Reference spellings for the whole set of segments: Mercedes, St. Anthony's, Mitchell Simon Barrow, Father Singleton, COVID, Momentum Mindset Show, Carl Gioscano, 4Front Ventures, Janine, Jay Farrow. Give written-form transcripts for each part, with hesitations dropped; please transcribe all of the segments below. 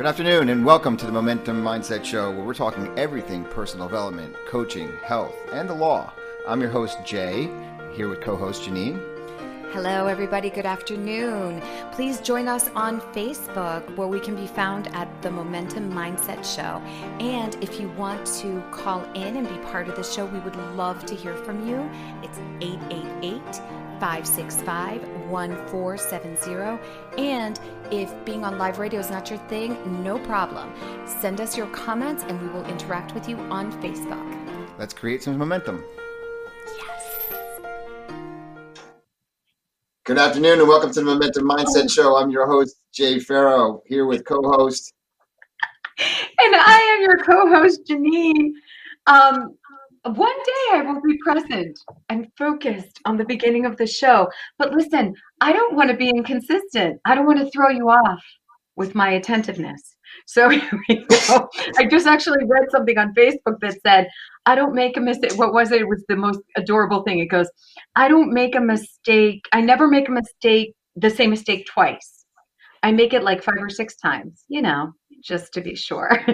Good afternoon and welcome to the Momentum Mindset Show, where we're talking everything personal development, coaching, health, and the law. I'm your host, Jay, here with co-host Janine. Hello, everybody. Good afternoon. Please join us on Facebook, where we can be found at the Momentum Mindset Show. And if you want to call in and be part of the show, we would love to hear from you. It's 888-565-1470. And if being on live radio is not your thing, no problem. Send us your comments and we will interact with you on Facebook. Let's create some momentum. Yes. Good afternoon and welcome to the Momentum Mindset Show. I'm your host, Jay Farrow, here with co-host. And I am your co-host, Janine. One day I will be present and focused on the beginning of the show. But listen, I don't want to be inconsistent. I don't want to throw you off with my attentiveness. So here we go. I just actually read something on Facebook that said, I don't make a mistake. What was it? It was the most adorable thing. It goes, I don't make a mistake. I never make a mistake, the same mistake twice. I make it like 5 or 6 times, you know, just to be sure.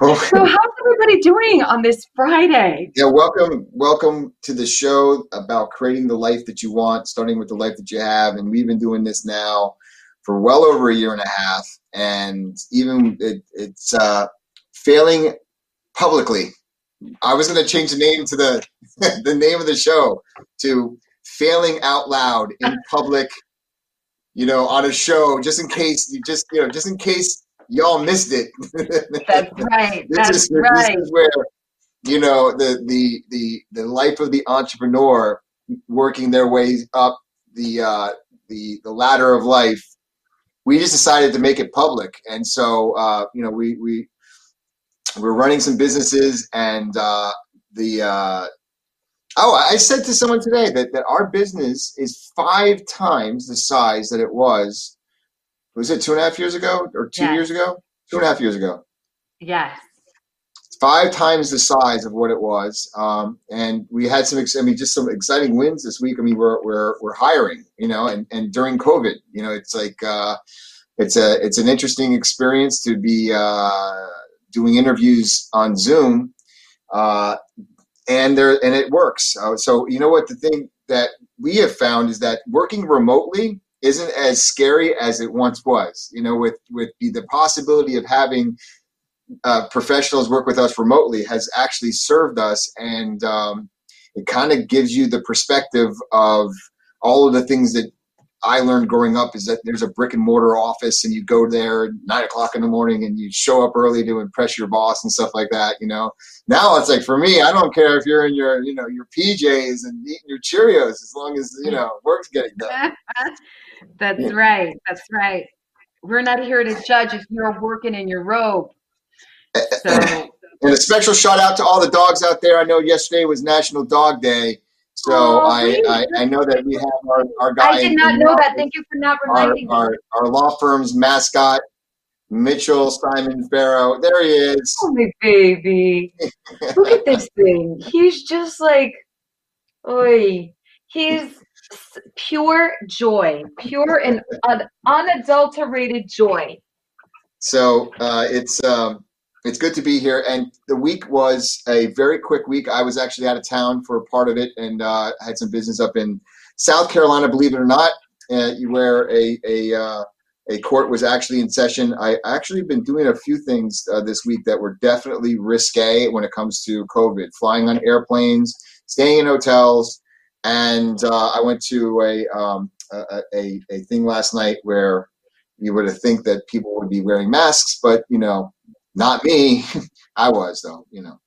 So how's everybody doing on this Friday? Yeah, welcome to the show about creating the life that you want, starting with the life that you have. And we've been doing this now for well over a year and a half, and even it's failing publicly. I was going to change the name to the the name of the show to Failing Out Loud in Public, you know, on a show, just in case you just in case y'all missed it. That's right. That's right. This is where, you know, the life of the entrepreneur working their way up the ladder of life. We just decided to make it public, and so you know, we're running some businesses, and I said to someone today that our business is 5 times the size that it was. Was it 2.5 years ago or 2 years ago? 2.5 years ago. Yes. 5 times the size of what it was. And we had some exciting wins this week. I mean, we're hiring, you know, and during COVID, you know, it's like, it's an interesting experience to be, doing interviews on Zoom. And it works. So, you know what, the thing that we have found is that working remotely isn't as scary as it once was, you know, with the possibility of having professionals work with us remotely has actually served us. And it kind of gives you the perspective of all of the things that I learned growing up, is that there's a brick and mortar office and you go there at 9 o'clock in the morning and you show up early to impress your boss and stuff like that. You know, now it's like, for me, I don't care if you're in your, you know, your PJs and eating your Cheerios, as long as, you know, work's getting done. That's right. That's right. We're not here to judge if you're working in your robe. So. And a special shout out to all the dogs out there. I know yesterday was National Dog Day. So I know that we have our guy. I did not know that. Thank you for not reminding me. Our law firm's mascot, Mitchell Simon Barrow. There he is. Oh, my baby. Look at this thing. He's just like, oi. He's pure joy, pure and unadulterated joy. So it's good to be here, and the week was a very quick week. I was actually out of town for a part of it, and had some business up in South Carolina, believe it or not, where a court was actually in session. I actually been doing a few things this week that were definitely risque when it comes to COVID, flying on airplanes, staying in hotels, and I went to a thing last night where you would think that people would be wearing masks, but, you know, not me. I was, though, you know.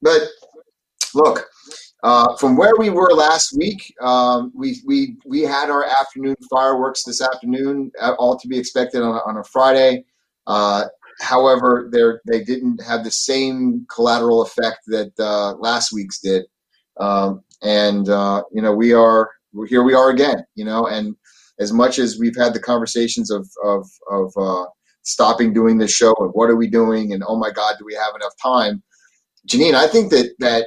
But look, from where we were last week, we had our afternoon fireworks this afternoon, all to be expected on a Friday. However, they didn't have the same collateral effect that last week's did. You know, we are again, you know, and as much as we've had the conversations of stopping doing this show and what are we doing and, oh my God, do we have enough time? Janine, I think that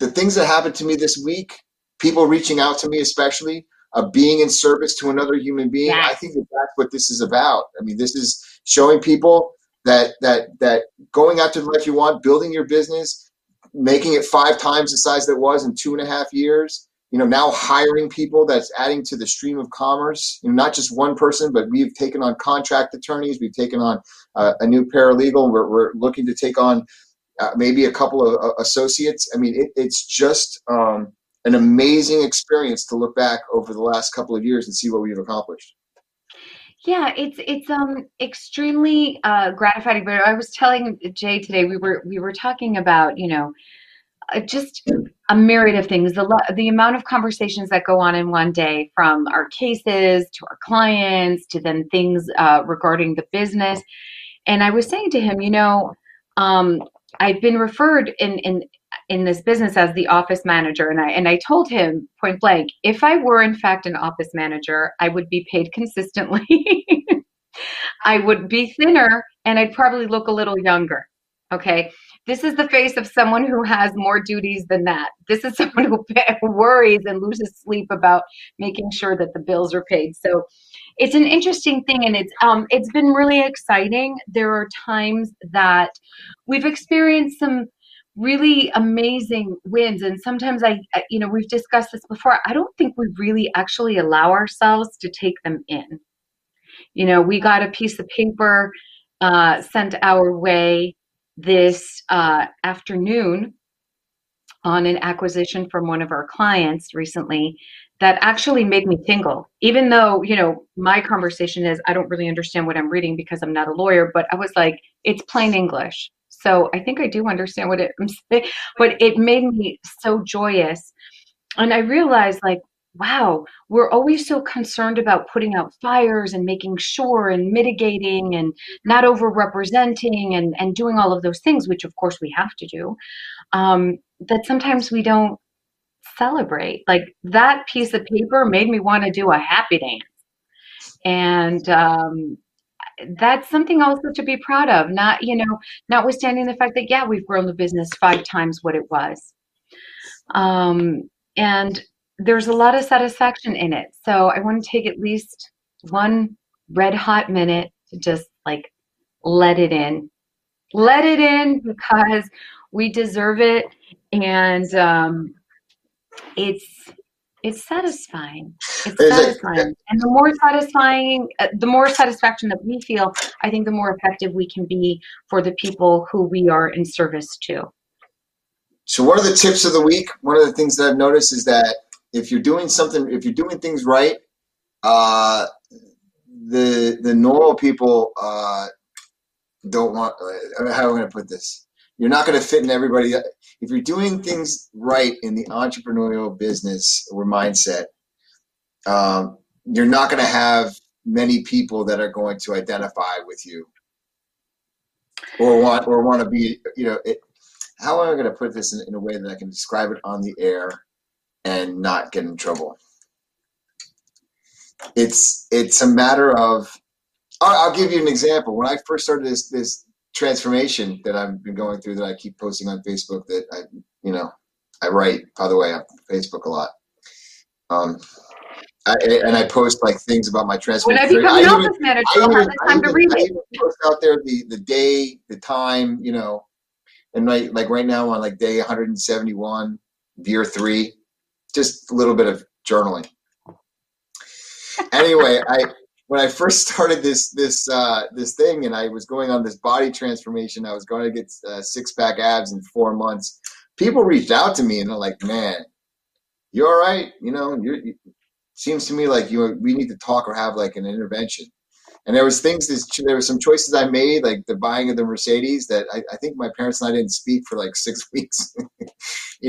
the things that happened to me this week, people reaching out to me especially, of being in service to another human being. Yes. I think that that's what this is about. I mean, this is showing people that going after the life you want, building your business, making it 5 times the size that it was in 2.5 years, now hiring people, that's adding to the stream of commerce, not just one person, but we've taken on contract attorneys. We've taken on a new paralegal. We're looking to take on maybe a couple of associates. I mean, it's just an amazing experience to look back over the last couple of years and see what we've accomplished. Yeah, it's extremely gratifying. But I was telling Jay today, we were talking about, just a myriad of things. The amount of conversations that go on in one day, from our cases to our clients to then things regarding the business. And I was saying to him, I've been referred in this business as the office manager. And I told him point blank, if I were in fact an office manager, I would be paid consistently. I would be thinner and I'd probably look a little younger. Okay. This is the face of someone who has more duties than that. This is someone who worries and loses sleep about making sure that the bills are paid. So it's an interesting thing, and it's been really exciting. There are times that we've experienced some really amazing wins. And sometimes we've discussed this before. I don't think we really actually allow ourselves to take them in. We got a piece of paper sent our way this afternoon on an acquisition from one of our clients recently that actually made me tingle, even though, my conversation is I don't really understand what I'm reading because I'm not a lawyer, but I was like, it's plain English. So I think I do understand what I'm saying, but it made me so joyous. And I realized, like, wow, we're always so concerned about putting out fires and making sure and mitigating and not overrepresenting and doing all of those things, which of course we have to do, that sometimes we don't celebrate. Like, that piece of paper made me want to do a happy dance. And that's something also to be proud of, notwithstanding the fact that, yeah, we've grown the business 5 times what it was. And there's a lot of satisfaction in it. So I want to take at least one red hot minute to just let it in because we deserve it. And it's satisfying. And the more satisfaction that we feel, I think the more effective we can be for the people who we are in service to. So one of the tips of the week, one of the things that I've noticed is that if you're doing things right, the normal people don't want. How am I going to put this? You're not going to fit in everybody. If you're doing things right in the entrepreneurial business or mindset, you're not going to have many people that are going to identify with you or want to be. How am I going to put this in a way that I can describe it on the air and not get in trouble? It's a matter of, I'll give you an example. When I first started this transformation that I've been going through, that I keep posting on Facebook, that I write, by the way, on Facebook a lot. I post things about my transformation. When I become an office manager, I'll have the time to read it. I post out there the day, the time, and like right now on day 171, year 3, just a little bit of journaling. Anyway, when I first started this thing, and I was going on this body transformation, I was going to get 6-pack abs in 4 months. People reached out to me and they're like, "Man, you all right? It seems to me like we need to talk or have an intervention." And there were some choices I made, like the buying of the Mercedes, that I think my parents and I didn't speak for 6 weeks.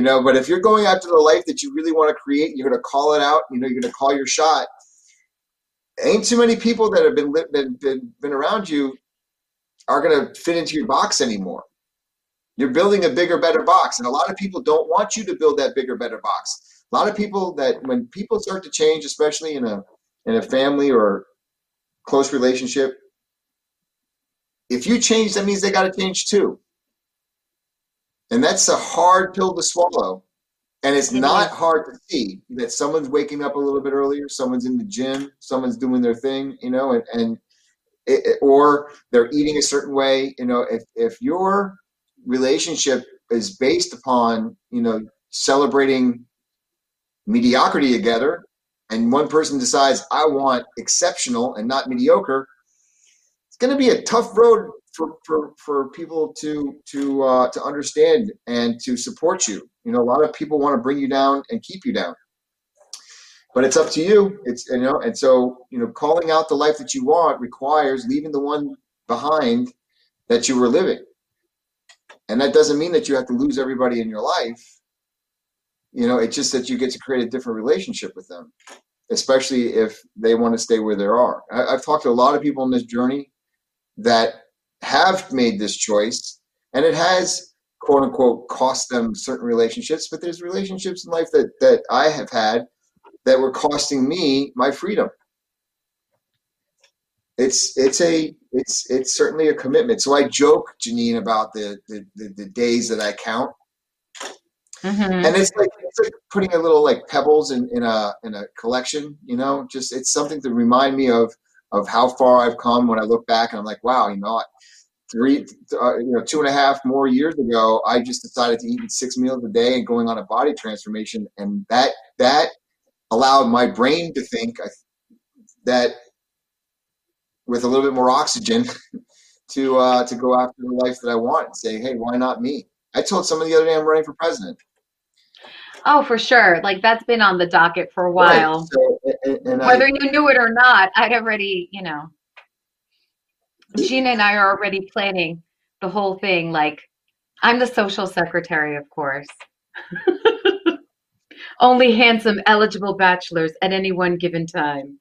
But if you're going after the life that you really want to create, you're going to call it out, you're going to call your shot. Ain't too many people that have been around you are going to fit into your box anymore. You're building a bigger, better box. And a lot of people don't want you to build that bigger, better box. A lot of people, that when people start to change, especially in a family or close relationship, if you change, that means they got to change too. And that's a hard pill to swallow. And it's not hard to see that someone's waking up a little bit earlier, someone's in the gym, someone's doing their thing, you know, or they're eating a certain way. You know, if your relationship is based upon, you know, celebrating mediocrity together, and one person decides I want exceptional and not mediocre, it's going to be a tough road for people to understand and to support you. You know, a lot of people want to bring you down and keep you down, but it's up to you. It's, you know, and so, you know, calling out the life that you want requires leaving the one behind that you were living. And that doesn't mean that you have to lose everybody in your life. You know, it's just that you get to create a different relationship with them, especially if they want to stay where they are. I've talked to a lot of people on this journey that have made this choice, and it has, quote unquote, cost them certain relationships, but there's relationships in life that I have had that were costing me my freedom. It's certainly a commitment. So I joke, Janine, about the days that I count. Mm-hmm. And it's like putting a little like pebbles in a collection, you know, just, it's something to remind me of how far I've come when I look back and I'm like, wow, you know, 2.5 more years ago, I just decided to eat 6 meals a day and going on a body transformation. And that allowed my brain to think that with a little bit more oxygen to go after the life that I want and say, hey, why not me? I told someone the other day I'm running for president. Oh, for sure. Like, that's been on the docket for a while. Right. So, and whether you knew it or not, I'd already, you know, Gina and I are already planning the whole thing. Like, I'm the social secretary, of course. Only handsome, eligible bachelors at any one given time.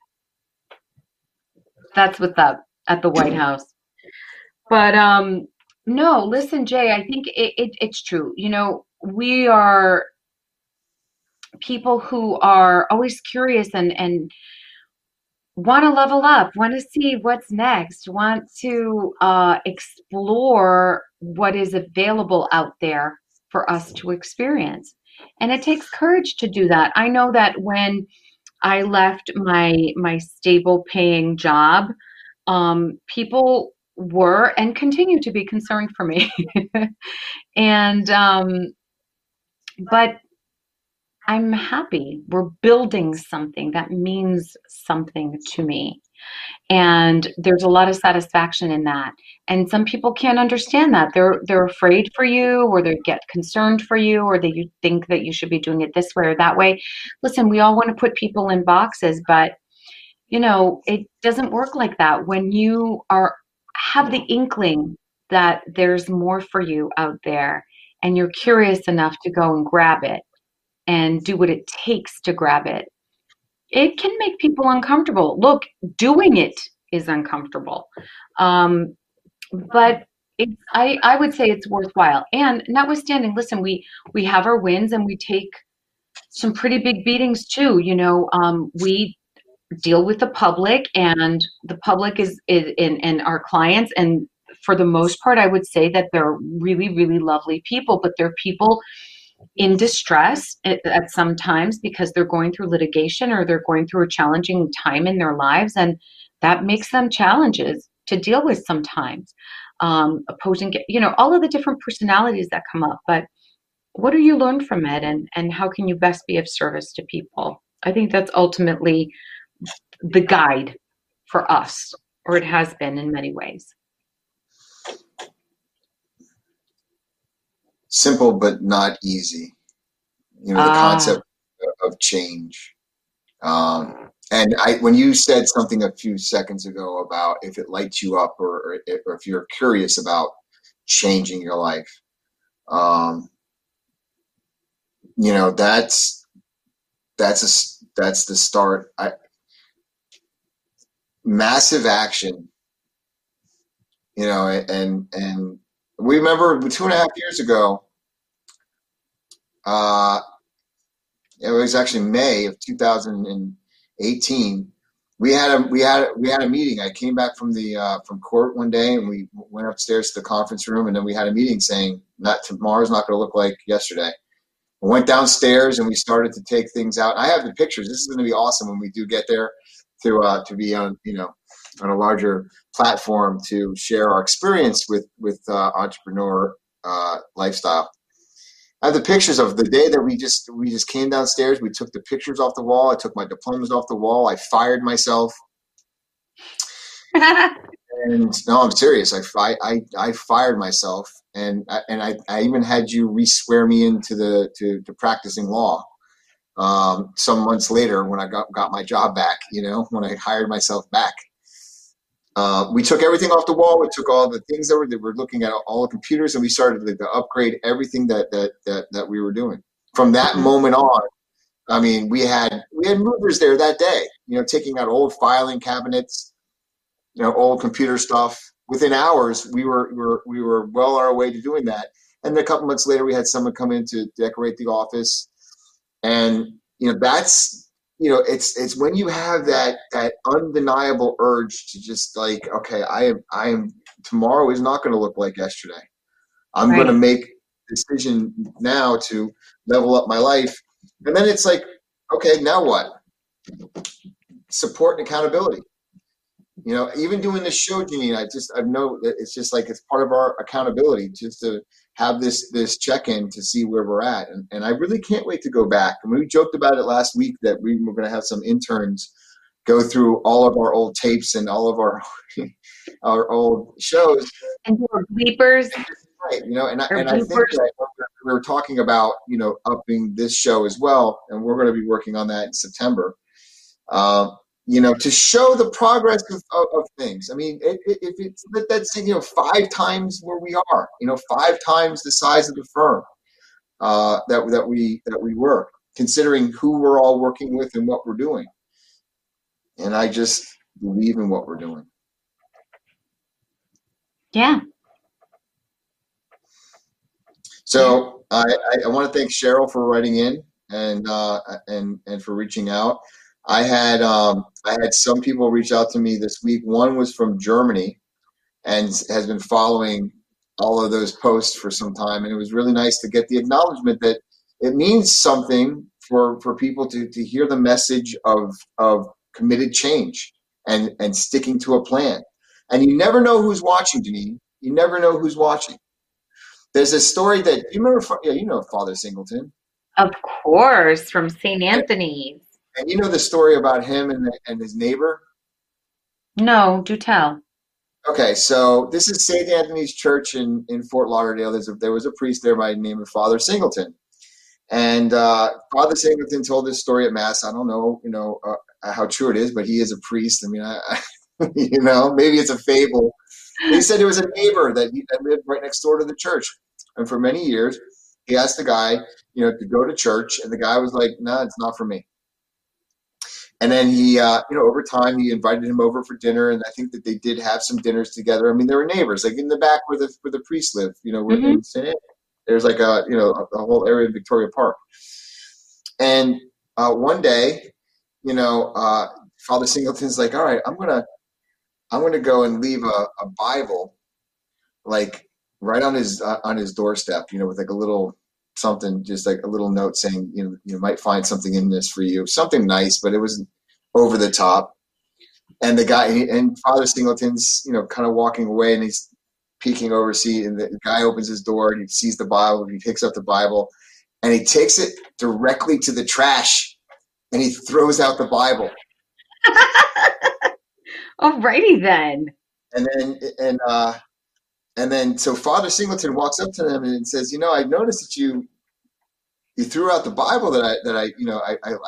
That's what's up at the White House. But no, listen, Jay, I think it's true. You know, we are people who are always curious and want to level up, want to see what's next, want to explore what is available out there for us to experience. And it takes courage to do that. I know that when I left my stable paying job, people were and continue to be concerned for me. And, but I'm happy. We're building something that means something to me. And there's a lot of satisfaction in that. And some people can't understand that. They're afraid for you, or they get concerned for you, or that you think that you should be doing it this way or that way. Listen, we all want to put people in boxes, but you know, it doesn't work like that. When you have the inkling that there's more for you out there and you're curious enough to go and grab it, and do what it takes to grab it, it can make people uncomfortable. Look, doing it is uncomfortable. But I would say it's worthwhile. And notwithstanding, listen, we have our wins and we take some pretty big beatings too. You know, we deal with the public, and the public is in our clients. And for the most part, I would say that they're really, really lovely people, but they're people in distress at some times because they're going through litigation or they're going through a challenging time in their lives, and that makes them challenges to deal with sometimes. Opposing, you know, all of the different personalities that come up. But what do you learn from it, and how can you best be of service to people? I think that's ultimately the guide for us, or it has been in many ways. Simple but not easy, you know, the concept of change. And when you said something a few seconds ago about if it lights you up or if you're curious about changing your life, you know, that's the start. Massive action, you know, and we remember 2.5 years ago, it was actually May of 2018. We had a meeting. I came back from the from court one day, and we went upstairs to the conference room, and then we had a meeting saying, "Not tomorrow's not going to look like yesterday." I went downstairs and we started to take things out. I have the pictures. This is going to be awesome when we do get there to be on, you know, on a larger platform to share our experience with entrepreneur lifestyle. I have the pictures of the day that we just came downstairs. We took the pictures off the wall. I took my diplomas off the wall. I fired myself. And no, I'm serious. I fired myself, and I even had you re-swear me into to practicing law. Some months later, when I got my job back, you know, when I hired myself back, we took everything off the wall. We took all the things that were looking at all the computers, and we started to upgrade everything that we were doing. From that moment on, I mean, we had movers there that day, you know, taking out old filing cabinets, you know, old computer stuff. Within hours, we were well on our way to doing that. And then a couple months later, we had someone come in to decorate the office. And, you know, that's, you know, it's when you have that undeniable urge to just like, okay, I am tomorrow is not going to look like yesterday. I'm going to make a decision now to level up my life. And then it's like, okay, now what? Support and accountability. You know, even doing this show, Janine, I know that it's just like it's part of our accountability just to have this check-in to see where we're at. And I really can't wait to go back. And we joked about it last week that we were going to have some interns go through all of our old tapes and all of our our old shows. And do our bleepers. Right, you know, and I think that we were talking about, you know, upping this show as well. And we're going to be working on that in September. You know, to show the progress of things. I mean, if it's that's, you know, 5 times where we are, you know, 5 times the size of the firm that we were, considering who we're all working with and what we're doing. And I just believe in what we're doing. Yeah. So I want to thank Cheryl for writing in and for reaching out. I had some people reach out to me this week. One was from Germany and has been following all of those posts for some time. And it was really nice to get the acknowledgement that it means something for people to hear the message of committed change and sticking to a plan. And you never know who's watching, Janine. You never know who's watching. There's a story that you remember. Yeah, you know Father Singleton. Of course, from St. Anthony's. And you know the story about him and his neighbor? No, do tell. Okay, so this is St. Anthony's Church in Fort Lauderdale. There was a priest there by the name of Father Singleton. And Father Singleton told this story at Mass. I don't know, you know, how true it is, but he is a priest. I mean, I you know, maybe it's a fable. He said there was a neighbor that lived right next door to the church. And for many years, he asked the guy, you know, to go to church. And the guy was like, no, it's not for me. And then he, you know, over time, he invited him over for dinner, and I think that they did have some dinners together. I mean, they were neighbors, like in the back where the priest lived, you know, where they sit in. There's like a, you know, a whole area in Victoria Park. And one day, you know, Father Singleton's like, all right, I'm gonna go and leave a Bible, like right on his doorstep, you know, with like a little. Something just like a little note saying, you know, you might find something in this for you, something nice, but it wasn't over the top. And the guy and Father Singleton's, you know, kind of walking away and he's peeking over to see, and the guy opens his door and he sees the Bible and he picks up the Bible and he takes it directly to the trash and he throws out the Bible. Alrighty then. And then, so Father Singleton walks up to them and says, "You know, I noticed that you threw out the Bible that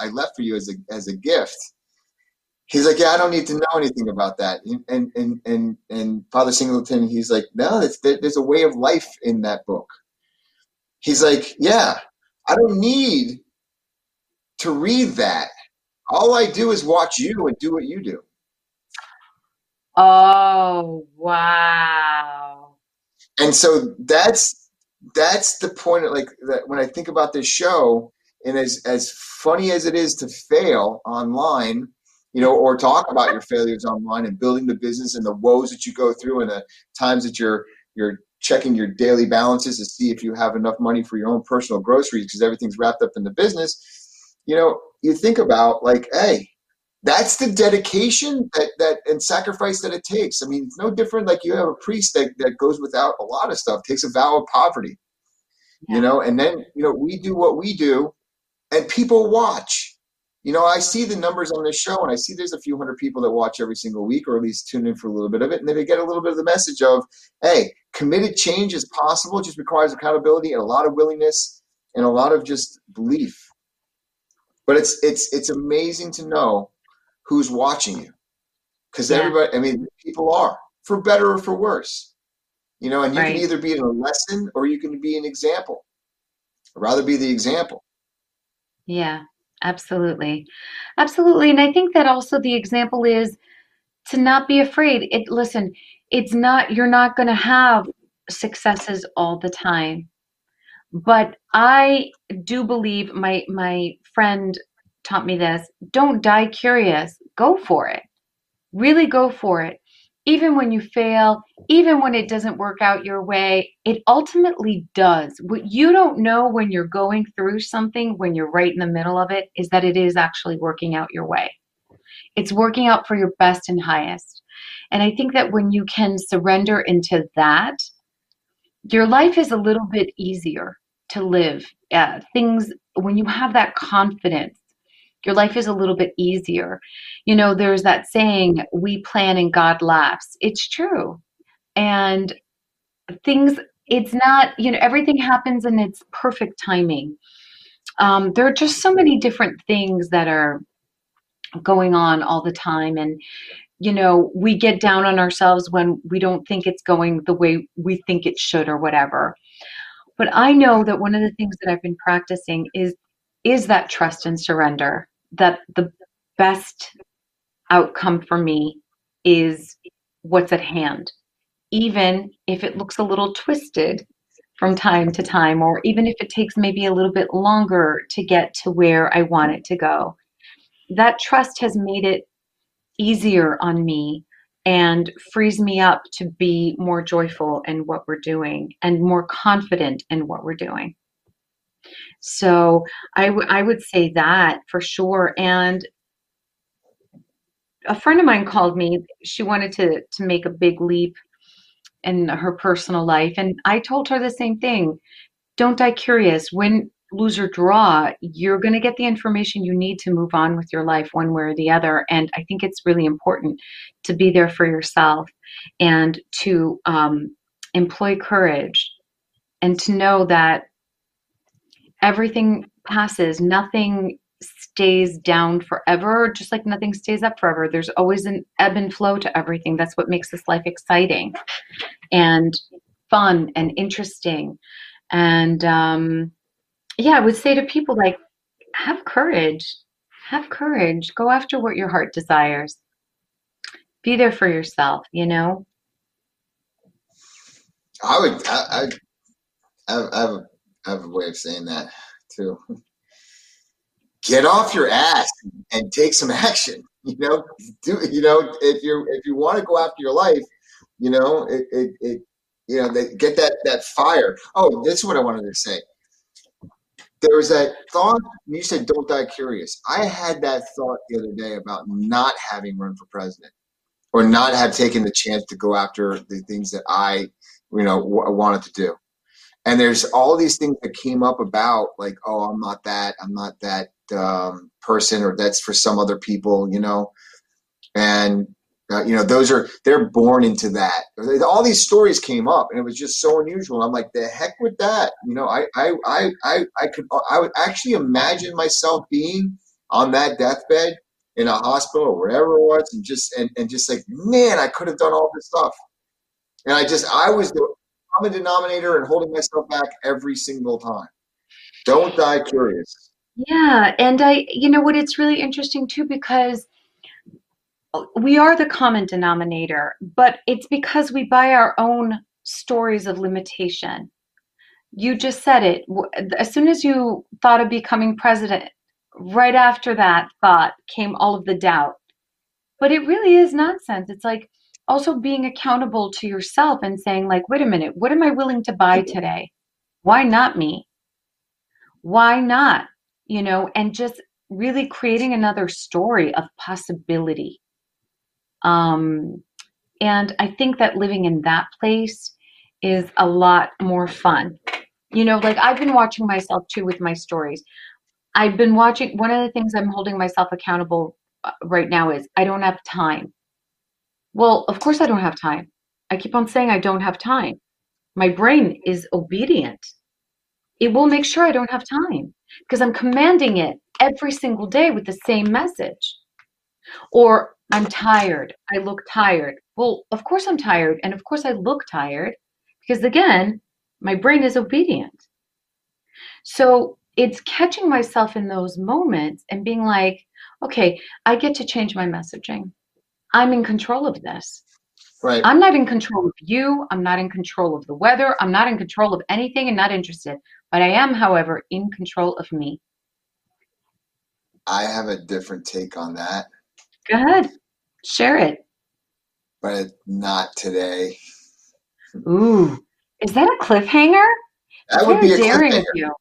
I left for you as a gift." He's like, "Yeah, I don't need to know anything about that." And Father Singleton, he's like, "No, there's a way of life in that book." He's like, "Yeah, I don't need to read that. All I do is watch you and do what you do." Oh, wow. And so that's the point of like that when I think about this show, and as funny as it is to fail online, you know, or talk about your failures online and building the business and the woes that you go through and the times that you're checking your daily balances to see if you have enough money for your own personal groceries because everything's wrapped up in the business, you know, you think about like, hey, that's the dedication that and sacrifice that it takes. I mean, it's no different. Like you have a priest that goes without a lot of stuff, takes a vow of poverty, yeah. You know, and then, you know, we do what we do and people watch. You know, I see the numbers on this show and I see there's a few hundred people that watch every single week or at least tune in for a little bit of it. And then they get a little bit of the message of, hey, committed change is possible. It just requires accountability and a lot of willingness and a lot of just belief. But it's amazing to know who's watching you because everybody, I mean, people are, for better or for worse, you know, and you can either be in a lesson or you can be an example. I'd rather be the example. Yeah, absolutely. Absolutely. And I think that also the example is to not be afraid. Listen, it's not, you're not going to have successes all the time, but I do believe my friend taught me this. Don't die curious. Go for it. Really go for it. Even when you fail, even when it doesn't work out your way, it ultimately does. What you don't know when you're going through something, when you're right in the middle of it, is that it is actually working out your way. It's working out for your best and highest. And I think that when you can surrender into that, your life is a little bit easier to live. Things, when you have that confidence, your life is a little bit easier. You know, there's that saying, we plan and God laughs. It's true. And things, it's not, you know, everything happens in its perfect timing. There are just so many different things that are going on all the time. And, you know, we get down on ourselves when we don't think it's going the way we think it should or whatever. But I know that one of the things that I've been practicing is that trust and surrender, that the best outcome for me is what's at hand, even if it looks a little twisted from time to time, or even if it takes maybe a little bit longer to get to where I want it to go. That trust has made it easier on me and frees me up to be more joyful in what we're doing and more confident in what we're doing. So I would say that for sure. And a friend of mine called me. She wanted to make a big leap in her personal life. And I told her the same thing. Don't die curious. Win, lose, or draw, you're going to get the information you need to move on with your life one way or the other. And I think it's really important to be there for yourself and to employ courage and to know that everything passes. Nothing stays down forever, just like nothing stays up forever. There's always an ebb and flow to everything. That's what makes this life exciting and fun and interesting. And I would say to people, like, have courage, go after what your heart desires, be there for yourself, you know? I have a way of saying that too. Get off your ass and take some action. You know, if you want to go after your life, you know, get that fire. Oh, this is what I wanted to say. There was that thought. You said, "Don't die curious." I had that thought the other day about not having run for president or not have taken the chance to go after the things that I, you know, wanted to do. And there's all these things that came up about like, oh, I'm not that person, or that's for some other people, you know, and, you know, they're born into that. All these stories came up and it was just so unusual. I'm like, the heck with that. You know, I would actually imagine myself being on that deathbed in a hospital or wherever it was. And just like, man, I could have done all this stuff. And I was the common denominator and holding myself back every single time. Don't die curious. Yeah. And you know what, it's really interesting too, because we are the common denominator, but it's because we buy our own stories of limitation. You just said it. As soon as you thought of becoming president, right after that thought came all of the doubt. But it really is nonsense. It's like, also being accountable to yourself and saying like, wait a minute, what am I willing to buy today? Why not me? Why not? You know, and just really creating another story of possibility. And I think that living in that place is a lot more fun. You know, like I've been watching myself too with my stories. I've been watching, one of the things I'm holding myself accountable right now is I don't have time. Well, of course I don't have time. I keep on saying I don't have time. My brain is obedient. It will make sure I don't have time because I'm commanding it every single day with the same message. Or I'm tired. I look tired. Well, of course I'm tired. And of course I look tired because, again, my brain is obedient. So it's catching myself in those moments and being like, okay, I get to change my messaging. I'm in control of this. Right. I'm not in control of you. I'm not in control of the weather. I'm not in control of anything and not interested. But I am, however, in control of me. I have a different take on that. Go ahead. Share it. But not today. Ooh. Is that a cliffhanger? That would be a cliffhanger. You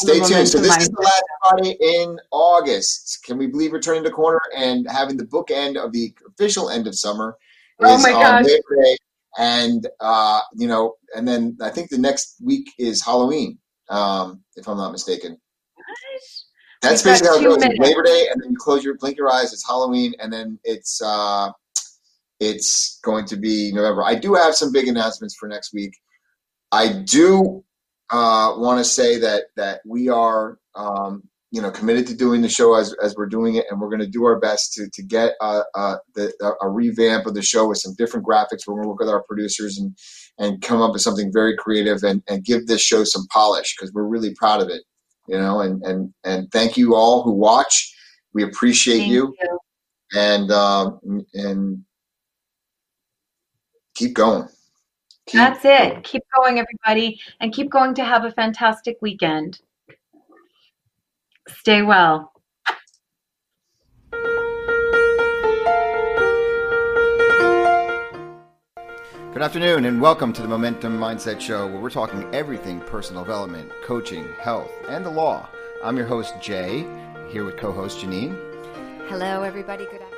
stay tuned. So this is the last Friday in August. Can we believe we're turning the corner and having the book end of the official end of summer? Oh my gosh. Labor Day. And, you know, and then I think the next week is Halloween, if I'm not mistaken. What? That's basically how it goes. It's Labor Day, and then you close your, blink your eyes, it's Halloween, and then it's going to be November. I do have some big announcements for next week. I do want to say that we are you know, committed to doing the show as we're doing it, and we're going to do our best to get a revamp of the show with some different graphics. We're going to work with our producers and come up with something very creative and give this show some polish because we're really proud of it. You know, and thank you all who watch. We appreciate you. And keep going. That's it. Keep going, everybody, and keep going to have a fantastic weekend. Stay well. Good afternoon and welcome to the Momentum Mindset Show, where we're talking everything personal development, coaching, health, and the law. I'm your host, Jay, here with co-host Janine. Hello, everybody. Good afternoon.